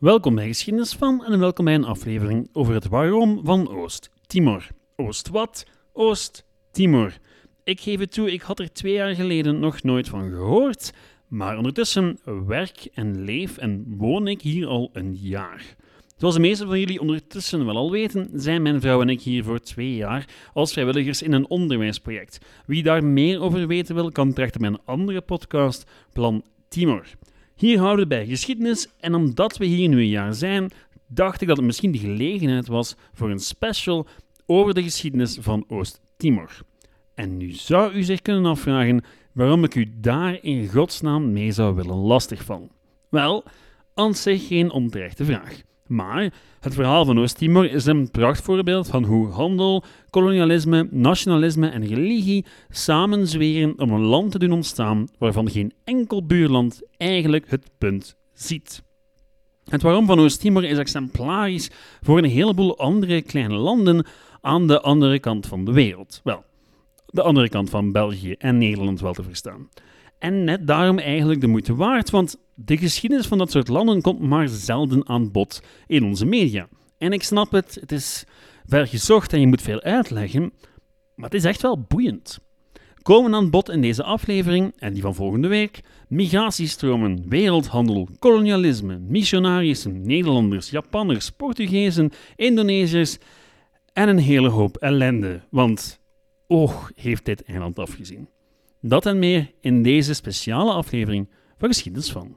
Welkom bij Geschiedenis van en welkom bij een aflevering over het waarom van Oost-Timor. Oost wat? Oost-Timor. Ik geef het toe, ik had er 2 jaar geleden nog nooit van gehoord, maar ondertussen werk en leef en woon ik hier al 1 jaar. Zoals de meesten van jullie ondertussen wel al weten, zijn mijn vrouw en ik hier voor 2 jaar als vrijwilligers in een onderwijsproject. Wie daar meer over weten wil, kan terecht op mijn andere podcast, Plan Timor. Hier houden we bij geschiedenis en omdat we hier nu 1 jaar zijn, dacht ik dat het misschien de gelegenheid was voor een special over de geschiedenis van Oost-Timor. En nu zou u zich kunnen afvragen waarom ik u daar in godsnaam mee zou willen lastigvallen. Wel, aan zich geen onterechte vraag. Maar het verhaal van Oost-Timor is een prachtvoorbeeld van hoe handel, kolonialisme, nationalisme en religie samenzweren om een land te doen ontstaan waarvan geen enkel buurland eigenlijk het punt ziet. Het waarom van Oost-Timor is exemplarisch voor een heleboel andere kleine landen aan de andere kant van de wereld. Wel, de andere kant van België en Nederland wel te verstaan. En net daarom eigenlijk de moeite waard, want de geschiedenis van dat soort landen komt maar zelden aan bod in onze media. En ik snap het, het is vergezocht en je moet veel uitleggen, maar het is echt wel boeiend. Komen aan bod in deze aflevering, en die van volgende week, migratiestromen, wereldhandel, kolonialisme, missionarissen, Nederlanders, Japanners, Portugezen, Indonesiërs en een hele hoop ellende, want oog heeft dit eiland afgezien. Dat en meer in deze speciale aflevering van Geschiedenis van.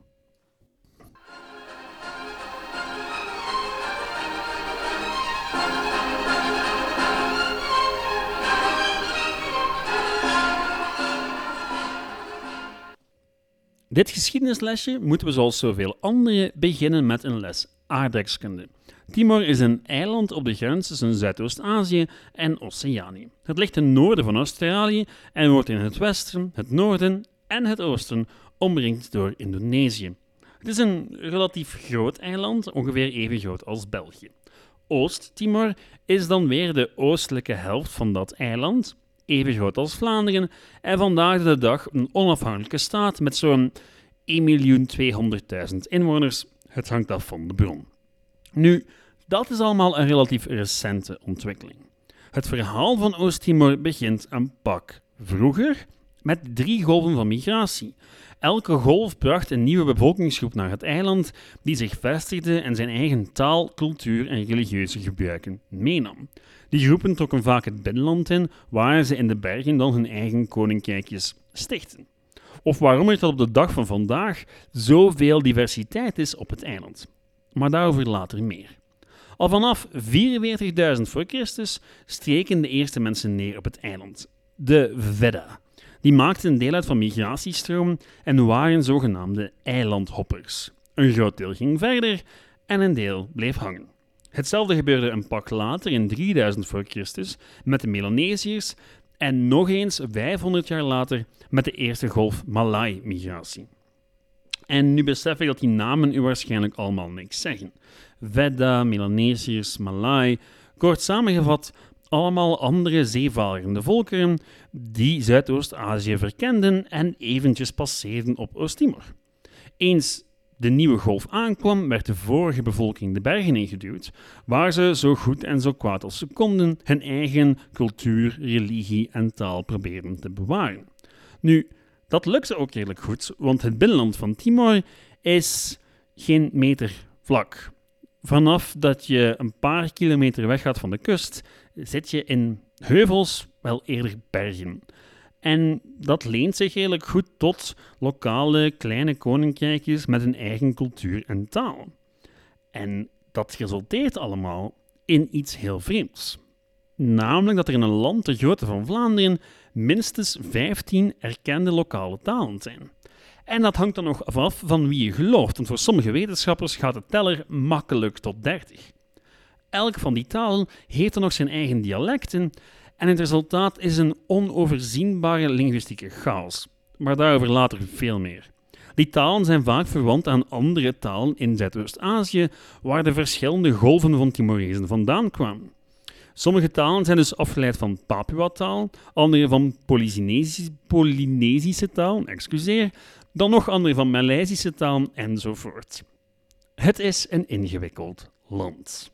Dit geschiedenislesje moeten we zoals zoveel andere beginnen met een les aardrijkskunde. Timor is een eiland op de grens tussen Zuidoost-Azië en Oceanië. Het ligt ten noorden van Australië en wordt in het westen, het noorden en het oosten omringd door Indonesië. Het is een relatief groot eiland, ongeveer even groot als België. Oost-Timor is dan weer de oostelijke helft van dat eiland, even groot als Vlaanderen, en vandaag de dag een onafhankelijke staat met zo'n 1.200.000 inwoners. Het hangt af van de bron. Nu, dat is allemaal een relatief recente ontwikkeling. Het verhaal van Oost-Timor begint een pak vroeger met 3 golven van migratie. Elke golf bracht een nieuwe bevolkingsgroep naar het eiland die zich vestigde en zijn eigen taal, cultuur en religieuze gebruiken meenam. Die groepen trokken vaak het binnenland in, waar ze in de bergen dan hun eigen koninkrijkjes stichtten. Of waarom er tot op de dag van vandaag zoveel diversiteit is op het eiland. Maar daarover later meer. Al vanaf 44.000 voor Christus streken de eerste mensen neer op het eiland, de Vedda. Die maakten een deel uit van migratiestromen en waren zogenaamde eilandhoppers. Een groot deel ging verder en een deel bleef hangen. Hetzelfde gebeurde een pak later in 3000 voor Christus met de Melanesiërs en nog eens 500 jaar later met de eerste golf Malai-migratie. En nu besef ik dat die namen u waarschijnlijk allemaal niks zeggen. Vedda, Melanesiërs, Malai, kort samengevat, allemaal andere zeevarende volkeren die Zuidoost-Azië verkenden en eventjes passeerden op Oost-Timor. Eens de nieuwe golf aankwam, werd de vorige bevolking de bergen ingeduwd, waar ze zo goed en zo kwaad als ze konden hun eigen cultuur, religie en taal probeerden te bewaren. Nu, dat lukte ook redelijk goed, want het binnenland van Timor is geen meter vlak. Vanaf dat je een paar kilometer weggaat van de kust, zit je in heuvels, wel eerder bergen. En dat leent zich redelijk goed tot lokale kleine koninkrijkjes met hun eigen cultuur en taal. En dat resulteert allemaal in iets heel vreemds. Namelijk dat er in een land de grootte van Vlaanderen minstens 15 erkende lokale talen zijn. En dat hangt dan nog af van wie je gelooft, want voor sommige wetenschappers gaat de teller makkelijk tot 30. Elk van die talen heeft dan nog zijn eigen dialecten en het resultaat is een onoverzienbare linguïstieke chaos. Maar daarover later veel meer. Die talen zijn vaak verwant aan andere talen in Zuidoost-Azië, waar de verschillende golven van Timorezen vandaan kwamen. Sommige talen zijn dus afgeleid van Papua-taal, andere van Polynesische taal, dan nog andere van Maleisische taal enzovoort. Het is een ingewikkeld land.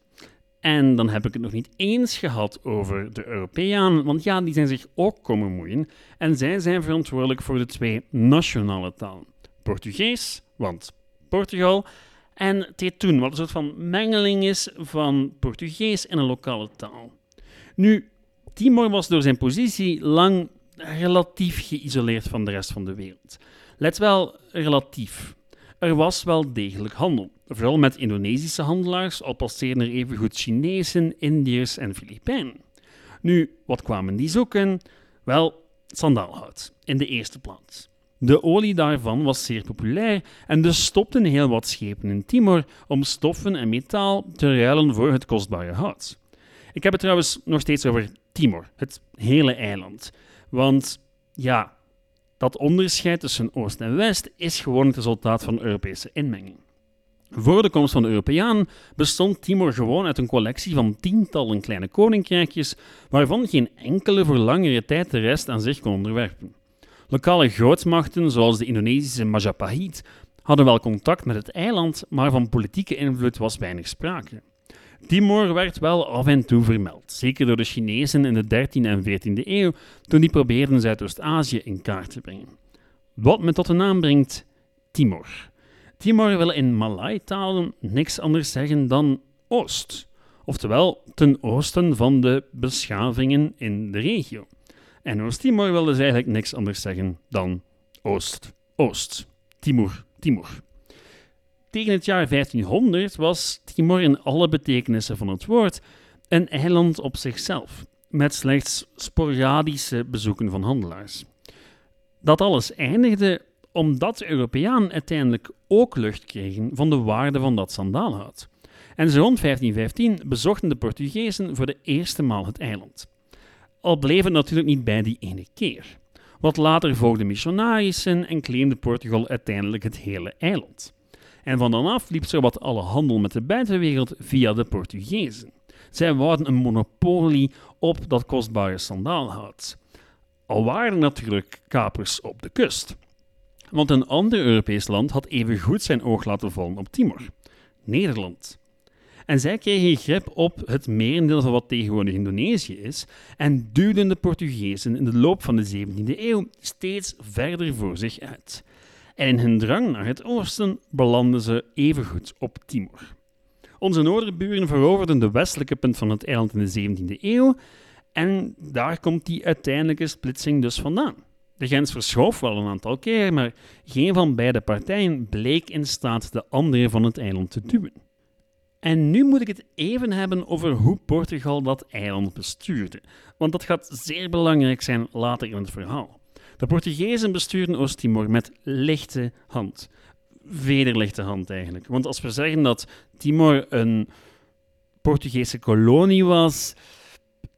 En dan heb ik het nog niet eens gehad over de Europeanen, want ja, die zijn zich ook komen moeien en zij zijn verantwoordelijk voor de twee nationale talen. Portugees, want Portugal, en Tetuan, wat een soort van mengeling is van Portugees en een lokale taal. Nu, Timor was door zijn positie lang relatief geïsoleerd van de rest van de wereld. Let wel, relatief. Er was wel degelijk handel, vooral met Indonesische handelaars, al passeerden er evengoed Chinezen, Indiërs en Filipijnen. Nu, wat kwamen die zoeken? Wel, sandaalhout, in de eerste plaats. De olie daarvan was zeer populair en dus stopten heel wat schepen in Timor om stoffen en metaal te ruilen voor het kostbare hout. Ik heb het trouwens nog steeds over Timor, het hele eiland. Want ja, dat onderscheid tussen Oost en West is gewoon het resultaat van Europese inmenging. Voor de komst van de Europeanen bestond Timor gewoon uit een collectie van tientallen kleine koninkrijkjes, waarvan geen enkele voor langere tijd de rest aan zich kon onderwerpen. Lokale grootmachten, zoals de Indonesische Majapahit, hadden wel contact met het eiland, maar van politieke invloed was weinig sprake. Timor werd wel af en toe vermeld, zeker door de Chinezen in de 13e en 14e eeuw, toen die probeerden Zuidoost-Azië in kaart te brengen. Wat me tot de naam brengt, Timor. Timor wil in Malai-talen niks anders zeggen dan Oost, oftewel ten oosten van de beschavingen in de regio. En Oost-Timor wil dus eigenlijk niks anders zeggen dan Oost, Oost, Timor, Timor. Tegen het jaar 1500 was Timor in alle betekenissen van het woord een eiland op zichzelf, met slechts sporadische bezoeken van handelaars. Dat alles eindigde omdat de Europeanen uiteindelijk ook lucht kregen van de waarde van dat sandaalhout. En zo rond 1515 bezochten de Portugezen voor de eerste maal het eiland. Al bleef het natuurlijk niet bij die ene keer. Wat later volgden missionarissen en claimde Portugal uiteindelijk het hele eiland. En van dan af liep zowat alle handel met de buitenwereld via de Portugezen. Zij wouden een monopolie op dat kostbare sandaalhout. Al waren er natuurlijk kapers op de kust. Want een ander Europees land had evengoed zijn oog laten vallen op Timor. Nederland. En zij kregen grip op het merendeel van wat tegenwoordig Indonesië is en duwden de Portugezen in de loop van de 17e eeuw steeds verder voor zich uit. En in hun drang naar het oosten belanden ze evengoed op Timor. Onze noorderburen veroverden de westelijke punt van het eiland in de 17e eeuw en daar komt die uiteindelijke splitsing dus vandaan. De grens verschoof wel een aantal keer, maar geen van beide partijen bleek in staat de andere van het eiland te duwen. En nu moet ik het even hebben over hoe Portugal dat eiland bestuurde, want dat gaat zeer belangrijk zijn later in het verhaal. De Portugezen bestuurden Oost-Timor met lichte hand. Vederlichte hand eigenlijk. Want als we zeggen dat Timor een Portugese kolonie was,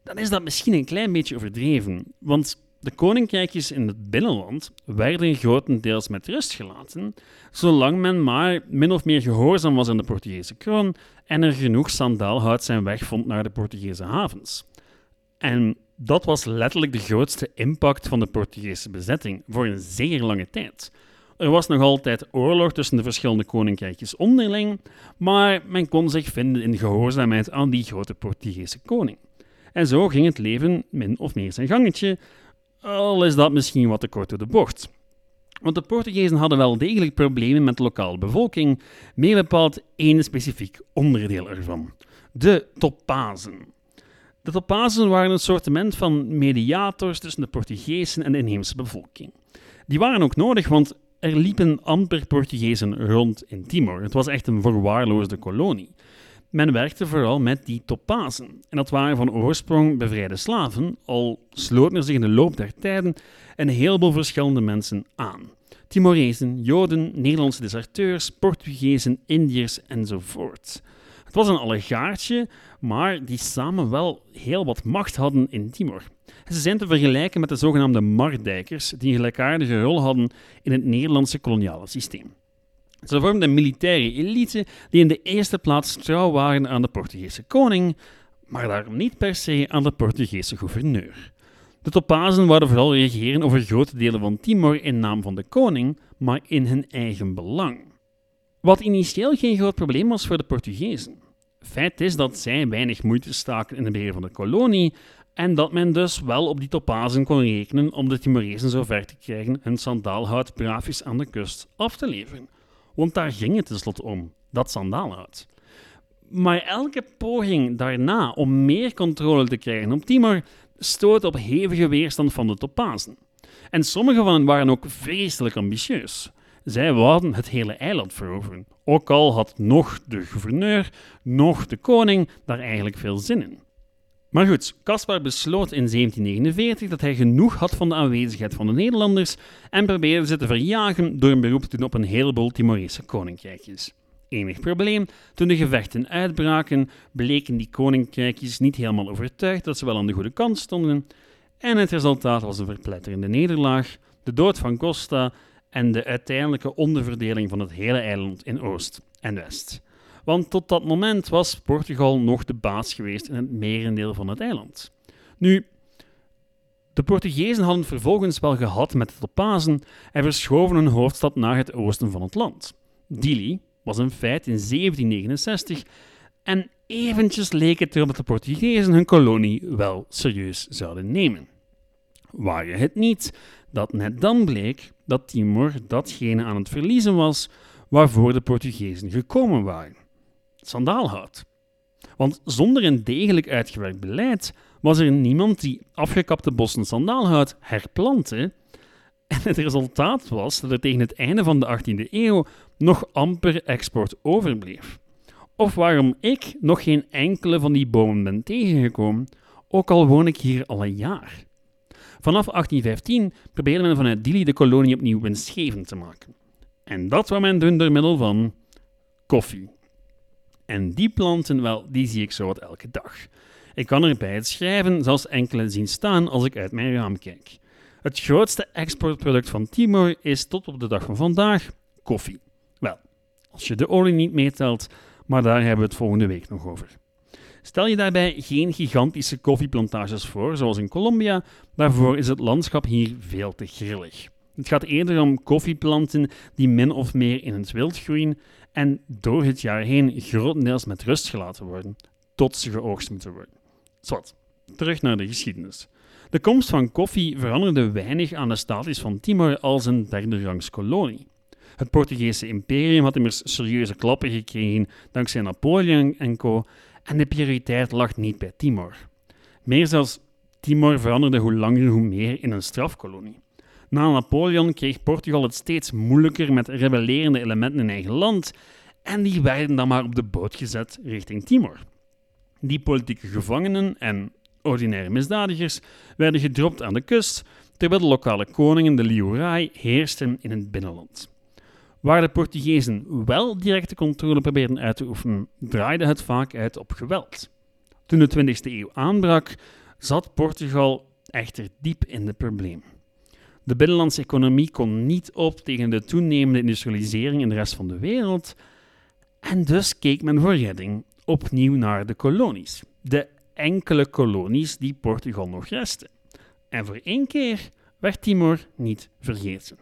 dan is dat misschien een klein beetje overdreven. Want de koninkrijkjes in het binnenland werden grotendeels met rust gelaten, zolang men maar min of meer gehoorzaam was aan de Portugese kroon en er genoeg sandaalhout zijn weg vond naar de Portugese havens. En dat was letterlijk de grootste impact van de Portugese bezetting voor een zeer lange tijd. Er was nog altijd oorlog tussen de verschillende koninkrijkjes onderling, maar men kon zich vinden in gehoorzaamheid aan die grote Portugese koning. En zo ging het leven min of meer zijn gangetje, al is dat misschien wat te kort door de bocht. Want de Portugezen hadden wel degelijk problemen met de lokale bevolking, meer bepaald één specifiek onderdeel ervan: de Topazen. De Topazen waren een soortement van mediators tussen de Portugezen en de inheemse bevolking. Die waren ook nodig, want er liepen amper Portugezen rond in Timor. Het was echt een verwaarloosde kolonie. Men werkte vooral met die Topazen. En dat waren van oorsprong bevrijde slaven, al sloten er zich in de loop der tijden een heleboel verschillende mensen aan. Timorezen, Joden, Nederlandse deserteurs, Portugezen, Indiërs enzovoort. Het was een allegaartje, maar die samen wel heel wat macht hadden in Timor. Ze zijn te vergelijken met de zogenaamde Mardijkers, die een gelijkaardige rol hadden in het Nederlandse koloniale systeem. Ze vormden een militaire elite die in de eerste plaats trouw waren aan de Portugese koning, maar daarom niet per se aan de Portugese gouverneur. De Topazen wouden vooral regeren over grote delen van Timor in naam van de koning, maar in hun eigen belang. Wat initieel geen groot probleem was voor de Portugezen. Feit is dat zij weinig moeite staken in het beheer van de kolonie en dat men dus wel op die Topazen kon rekenen om de Timorezen zover te krijgen hun sandaalhout braafjes aan de kust af te leveren. Want daar ging het tenslotte om, dat sandaalhout. Maar elke poging daarna om meer controle te krijgen op Timor stoot op hevige weerstand van de Topazen. En sommige van hen waren ook vreselijk ambitieus. Zij wilden het hele eiland veroveren, ook al had nog de gouverneur, nog de koning daar eigenlijk veel zin in. Maar goed, Caspar besloot in 1749 dat hij genoeg had van de aanwezigheid van de Nederlanders en probeerde ze te verjagen door een beroep te doen op een heleboel Timorese koninkrijkjes. Enig probleem, toen de gevechten uitbraken, bleken die koninkrijkjes niet helemaal overtuigd dat ze wel aan de goede kant stonden en het resultaat was een verpletterende nederlaag, de dood van Costa en de uiteindelijke onderverdeling van het hele eiland in Oost en West. Want tot dat moment was Portugal nog de baas geweest in het merendeel van het eiland. Nu, de Portugezen hadden het vervolgens wel gehad met de Topazen en verschoven hun hoofdstad naar het oosten van het land. Dili was een feit in 1769 en eventjes leek het erop dat de Portugezen hun kolonie wel serieus zouden nemen. Waren het niet dat net dan bleek dat Timor datgene aan het verliezen was waarvoor de Portugezen gekomen waren. Sandaalhout. Want zonder een degelijk uitgewerkt beleid was er niemand die afgekapte bossen sandaalhout herplantte en het resultaat was dat er tegen het einde van de 18e eeuw nog amper export overbleef. Of waarom ik nog geen enkele van die bomen ben tegengekomen, ook al woon ik hier al een jaar. Vanaf 1815 probeerde men vanuit Dili de kolonie opnieuw winstgevend te maken. En dat wou men doen door middel van koffie. En die planten, wel, die zie ik zowat elke dag. Ik kan er bij het schrijven zelfs enkele zien staan als ik uit mijn raam kijk. Het grootste exportproduct van Timor is tot op de dag van vandaag koffie. Wel, als je de olie niet meetelt, maar daar hebben we het volgende week nog over. Stel je daarbij geen gigantische koffieplantages voor, zoals in Colombia. Daarvoor is het landschap hier veel te grillig. Het gaat eerder om koffieplanten die min of meer in het wild groeien en door het jaar heen grotendeels met rust gelaten worden, tot ze geoogst moeten worden. Zwat, terug naar de geschiedenis. De komst van koffie veranderde weinig aan de status van Timor als een derde-rangs kolonie. Het Portugese imperium had immers serieuze klappen gekregen dankzij Napoleon en co. En de prioriteit lag niet bij Timor. Meer zelfs, Timor veranderde hoe langer hoe meer in een strafkolonie. Na Napoleon kreeg Portugal het steeds moeilijker met rebellerende elementen in eigen land en die werden dan maar op de boot gezet richting Timor. Die politieke gevangenen en ordinaire misdadigers werden gedropt aan de kust, terwijl de lokale koningen, de Liorai, heersten in het binnenland. Waar de Portugezen wel directe controle probeerden uit te oefenen, draaide het vaak uit op geweld. Toen de 20e eeuw aanbrak, zat Portugal echter diep in de problemen. De binnenlandse economie kon niet op tegen de toenemende industrialisering in de rest van de wereld en dus keek men voor redding opnieuw naar de kolonies. De enkele kolonies die Portugal nog restten. En voor één keer werd Timor niet vergeten.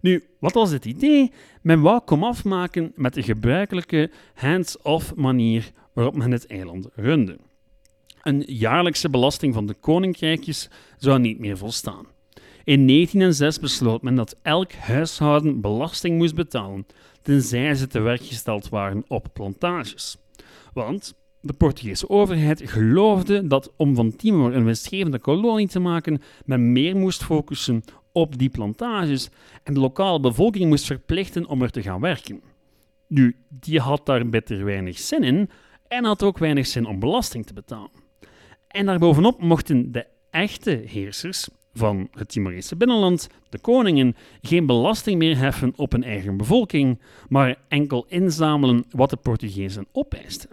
Nu, wat was het idee? Men wou komaf maken met de gebruikelijke hands-off manier waarop men het eiland runde. Een jaarlijkse belasting van de koninkrijkjes zou niet meer volstaan. In 1906 besloot men dat elk huishouden belasting moest betalen, tenzij ze te werk gesteld waren op plantages. Want de Portugese overheid geloofde dat om van Timor een winstgevende kolonie te maken, men meer moest focussen op die plantages en de lokale bevolking moest verplichten om er te gaan werken. Nu, die had daar bitter weinig zin in en had ook weinig zin om belasting te betalen. En daarbovenop mochten de echte heersers van het Timorese binnenland, de koningen, geen belasting meer heffen op hun eigen bevolking, maar enkel inzamelen wat de Portugezen opeisten.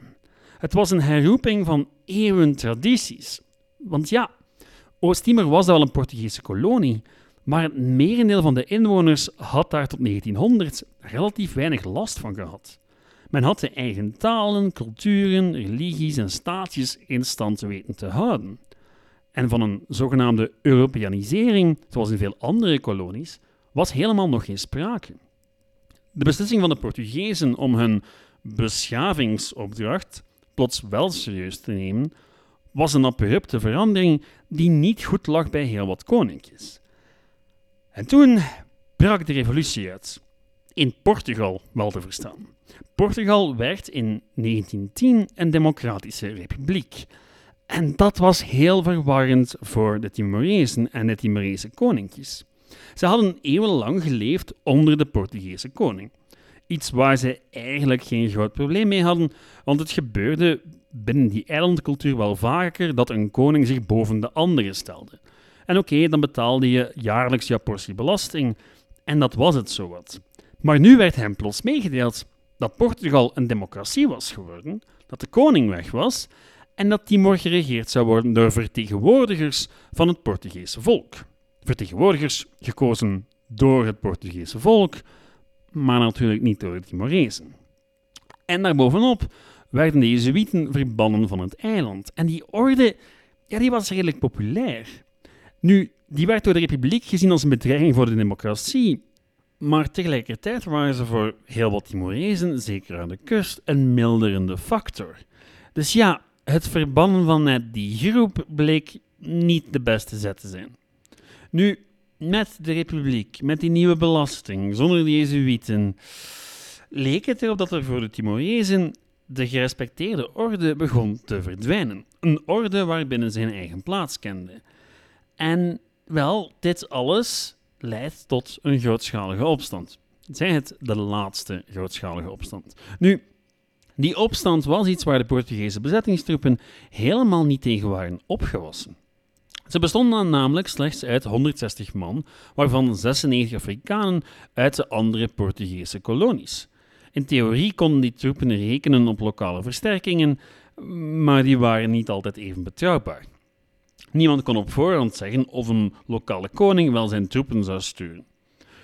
Het was een herroeping van eeuwen tradities. Want ja, Oost-Timor was wel een Portugese kolonie, maar het merendeel van de inwoners had daar tot 1900 relatief weinig last van gehad. Men had de eigen talen, culturen, religies en staatjes in stand weten te houden. En van een zogenaamde Europeanisering, zoals in veel andere kolonies, was helemaal nog geen sprake. de beslissing van de Portugezen om hun beschavingsopdracht plots wel serieus te nemen, was een abrupte verandering die niet goed lag bij heel wat koninkjes. En toen brak de revolutie uit. In Portugal wel te verstaan. Portugal werd in 1910 een democratische republiek. En dat was heel verwarrend voor de Timorezen en de Timorese koninkjes. Ze hadden eeuwenlang geleefd onder de Portugese koning. Iets waar ze eigenlijk geen groot probleem mee hadden, want het gebeurde binnen die eilandcultuur wel vaker dat een koning zich boven de anderen stelde. En oké, dan betaalde je jaarlijks je portie belasting, en dat was het zowat. Maar nu werd hem plots meegedeeld dat Portugal een democratie was geworden, dat de koning weg was en dat Timor geregeerd zou worden door vertegenwoordigers van het Portugese volk. Vertegenwoordigers gekozen door het Portugese volk, maar natuurlijk niet door de Timorezen. En daarbovenop werden de Jezuïeten verbannen van het eiland. En die orde, ja, die was redelijk populair. Nu, die werd door de republiek gezien als een bedreiging voor de democratie, maar tegelijkertijd waren ze voor heel wat Timorezen, zeker aan de kust, een milderende factor. Dus ja, het verbannen van die groep bleek niet de beste zet te zijn. Nu, met de republiek, met die nieuwe belasting, zonder de Jezuïeten, leek het erop dat er voor de Timorezen de gerespecteerde orde begon te verdwijnen. Een orde waarbinnen ze hun eigen plaats kenden. En wel, dit alles leidt tot een grootschalige opstand. Zij het de laatste grootschalige opstand. Nu, die opstand was iets waar de Portugese bezettingstroepen helemaal niet tegen waren opgewassen. Ze bestonden namelijk slechts uit 160 man, waarvan 96 Afrikanen uit de andere Portugese kolonies. In theorie konden die troepen rekenen op lokale versterkingen, maar die waren niet altijd even betrouwbaar. Niemand kon op voorhand zeggen of een lokale koning wel zijn troepen zou sturen.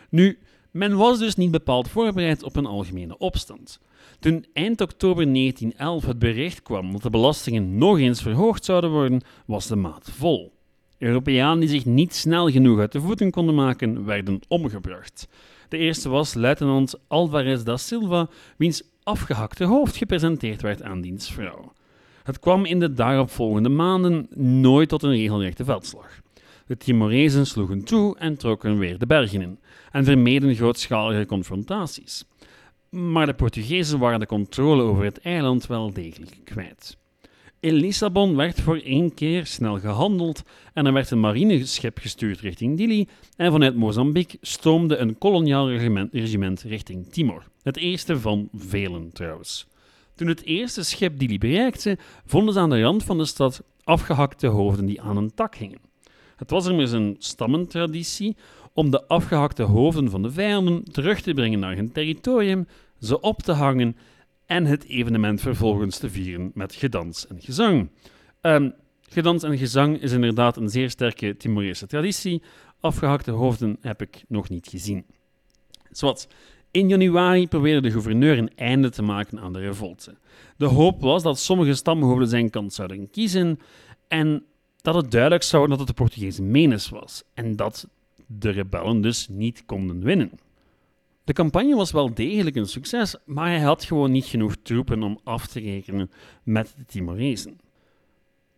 Nu, men was dus niet bepaald voorbereid op een algemene opstand. Toen eind oktober 1911 het bericht kwam dat de belastingen nog eens verhoogd zouden worden, was de maat vol. Europeanen die zich niet snel genoeg uit de voeten konden maken, werden omgebracht. De eerste was luitenant Alvarez da Silva, wiens afgehakte hoofd gepresenteerd werd aan diens vrouw. Het kwam in de daaropvolgende maanden nooit tot een regelrechte veldslag. De Timorezen sloegen toe en trokken weer de bergen in en vermeden grootschalige confrontaties. Maar de Portugezen waren de controle over het eiland wel degelijk kwijt. In Lissabon werd voor één keer snel gehandeld en er werd een marineschip gestuurd richting Dili en vanuit Mozambique stoomde een koloniaal regiment richting Timor. Het eerste van velen trouwens. Toen het eerste schip Dili bereikte, vonden ze aan de rand van de stad afgehakte hoofden die aan een tak hingen. Het was immers een stammentraditie om de afgehakte hoofden van de vijanden terug te brengen naar hun territorium, ze op te hangen en het evenement vervolgens te vieren met gedans en gezang. Gedans en gezang is inderdaad een zeer sterke Timorese traditie. Afgehakte hoofden heb ik nog niet gezien. Zwat. In januari probeerde de gouverneur een einde te maken aan de revolte. De hoop was dat sommige stamhoofden zijn kant zouden kiezen en dat het duidelijk zou worden dat het de Portugese menens was en dat de rebellen dus niet konden winnen. De campagne was wel degelijk een succes, maar hij had gewoon niet genoeg troepen om af te rekenen met de Timorezen.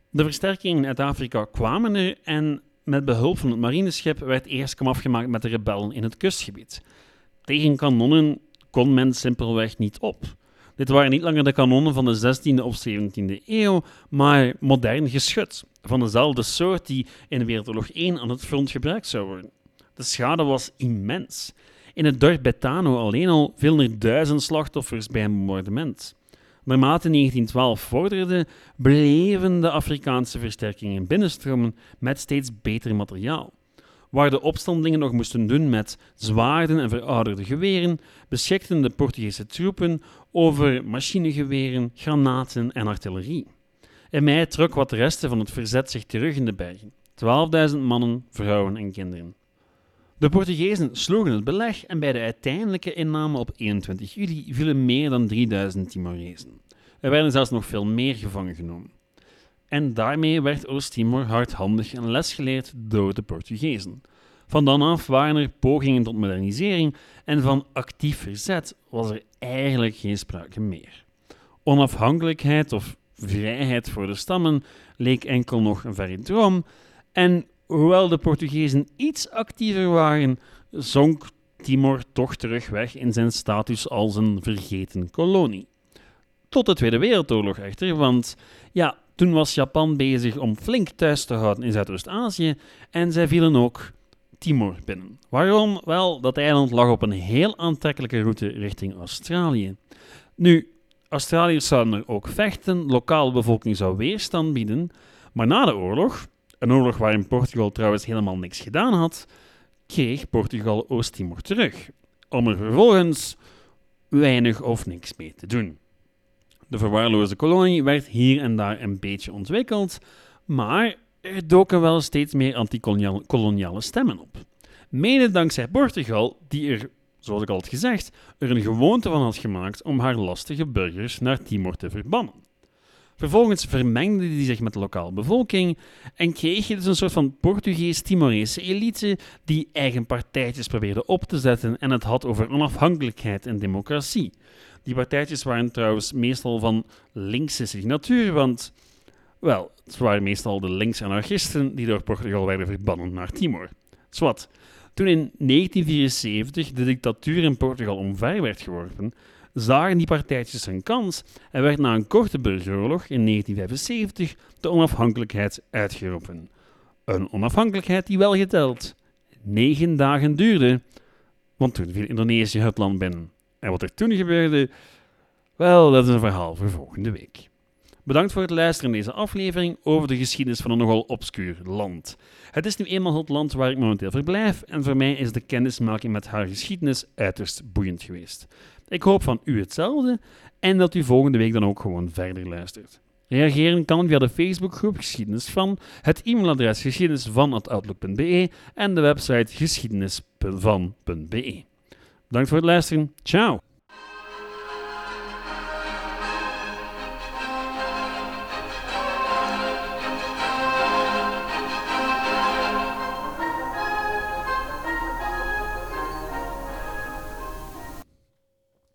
De versterkingen uit Afrika kwamen er en met behulp van het marineschip werd eerst komaf gemaakt met de rebellen in het kustgebied. Tegen kanonnen kon men simpelweg niet op. Dit waren niet langer de kanonnen van de 16e of 17e eeuw, maar modern geschut, van dezelfde soort die in Wereldoorlog I aan het front gebruikt zou worden. De schade was immens. In het dorp Betano alleen al vielen er 1000 slachtoffers bij een bombardement. Naarmate 1912 vorderde, bleven de Afrikaanse versterkingen binnenstromen met steeds beter materiaal. Waar de opstandelingen nog moesten doen met zwaarden en verouderde geweren, beschikten de Portugese troepen over machinegeweren, granaten en artillerie. In mei trok wat de resten van het verzet zich terug in de bergen. 12.000 mannen, vrouwen en kinderen. De Portugezen sloegen het beleg en bij de uiteindelijke inname op 21 juli vielen meer dan 3.000 Timorezen. Er werden zelfs nog veel meer gevangen genomen. En daarmee werd Oost-Timor hardhandig een les geleerd door de Portugezen. Van dan af waren er pogingen tot modernisering en van actief verzet was er eigenlijk geen sprake meer. Onafhankelijkheid of vrijheid voor de stammen leek enkel nog een verre droom en hoewel de Portugezen iets actiever waren, zonk Timor toch terug weg in zijn status als een vergeten kolonie. Tot de Tweede Wereldoorlog echter, want ja, toen was Japan bezig om flink thuis te houden in Zuidoost-Azië en zij vielen ook Timor binnen. Waarom? Wel, dat eiland lag op een heel aantrekkelijke route richting Australië. Nu, Australiërs zouden er ook vechten, lokale bevolking zou weerstand bieden, maar na de oorlog, een oorlog waarin Portugal trouwens helemaal niks gedaan had, kreeg Portugal Oost-Timor terug, om er vervolgens weinig of niks mee te doen. De verwaarloosde kolonie werd hier en daar een beetje ontwikkeld, maar er doken wel steeds meer anti-koloniale stemmen op. Mede dankzij Portugal, die er, zoals ik al had gezegd, er een gewoonte van had gemaakt om haar lastige burgers naar Timor te verbannen. Vervolgens vermengde die zich met de lokale bevolking en kreeg je dus een soort van Portugees-Timorese elite die eigen partijtjes probeerde op te zetten en het had over onafhankelijkheid en democratie. Die partijtjes waren trouwens meestal van linkse signatuur, want wel, het waren meestal de links-anarchisten die door Portugal werden verbannen naar Timor. Zwat, toen in 1974 de dictatuur in Portugal omver werd geworpen, zagen die partijtjes hun kans en werd na een korte burgeroorlog in 1975 de onafhankelijkheid uitgeroepen. Een onafhankelijkheid die wel geteld 9 dagen duurde, want toen viel Indonesië het land binnen. En wat er toen gebeurde, wel, dat is een verhaal voor volgende week. Bedankt voor het luisteren in deze aflevering over de geschiedenis van een nogal obscuur land. Het is nu eenmaal het land waar ik momenteel verblijf en voor mij is de kennismaking met haar geschiedenis uiterst boeiend geweest. Ik hoop van u hetzelfde en dat u volgende week dan ook gewoon verder luistert. Reageren kan via de Facebookgroep Geschiedenis van, het e-mailadres geschiedenisvan@outlook.be en de website geschiedenisvan.be. Bedankt voor het luisteren. Ciao!